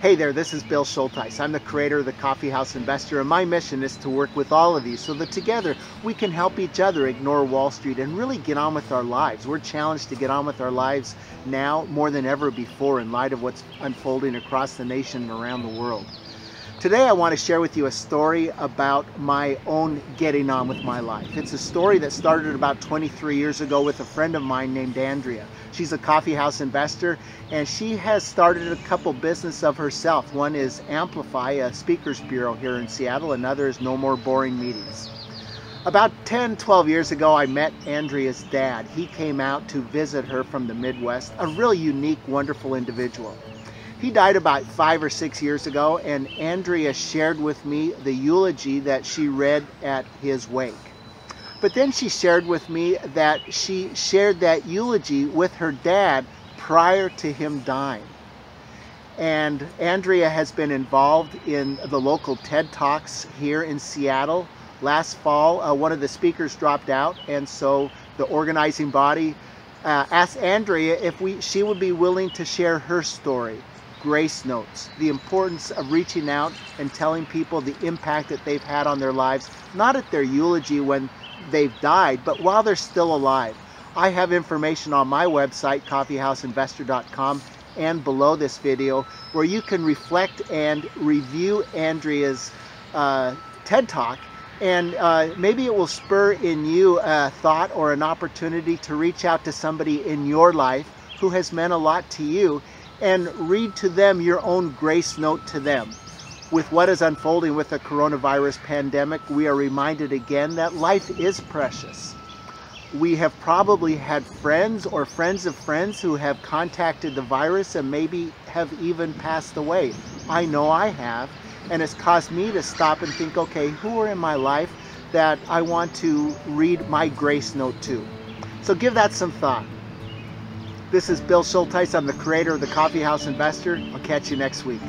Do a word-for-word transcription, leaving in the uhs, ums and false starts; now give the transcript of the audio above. Hey there, this is Bill Schultheis. I'm the creator of the Coffeehouse Investor, and my mission is to work with all of you so that together we can help each other ignore Wall Street and really get on with our lives. We're challenged to get on with our lives now more than ever before in light of what's unfolding across the nation and around the world. Today I want to share with you a story about my own getting on with my life. It's a story that started about twenty-three years ago with a friend of mine named Andrea. She's a coffeehouse investor, and she has started a couple businesses of herself. One is Amplify, a speakers bureau here in Seattle. Another is No More Boring Meetings. About ten, twelve years ago, I met Andrea's dad. He came out to visit her from the Midwest, a really unique, wonderful individual. He died about five or six years ago, and Andrea shared with me the eulogy that she read at his wake. But then she shared with me that she shared that eulogy with her dad prior to him dying. And Andrea has been involved in the local TED Talks here in Seattle. Last fall, uh, one of the speakers dropped out, and so the organizing body uh, asked Andrea if we, she would be willing to share her story. Gracenotes, the importance of reaching out and telling people the impact that they've had on their lives, not at their eulogy when they've died, but while they're still alive. I have information on my website, coffeehouse investor dot com, and below this video, where you can reflect and review Andrea's uh, TED Talk, and uh, maybe it will spur in you a thought or an opportunity to reach out to somebody in your life who has meant a lot to you, and read to them your own grace note to them. With what is unfolding with the coronavirus pandemic, we are reminded again that life is precious. We have probably had friends or friends of friends who have contacted the virus and maybe have even passed away. I know I have, and it's caused me to stop and think, okay, who are in my life that I want to read my grace note to? So give that some thought. This is Bill Schultheis. I'm the creator of the Coffeehouse Investor. I'll catch you next week.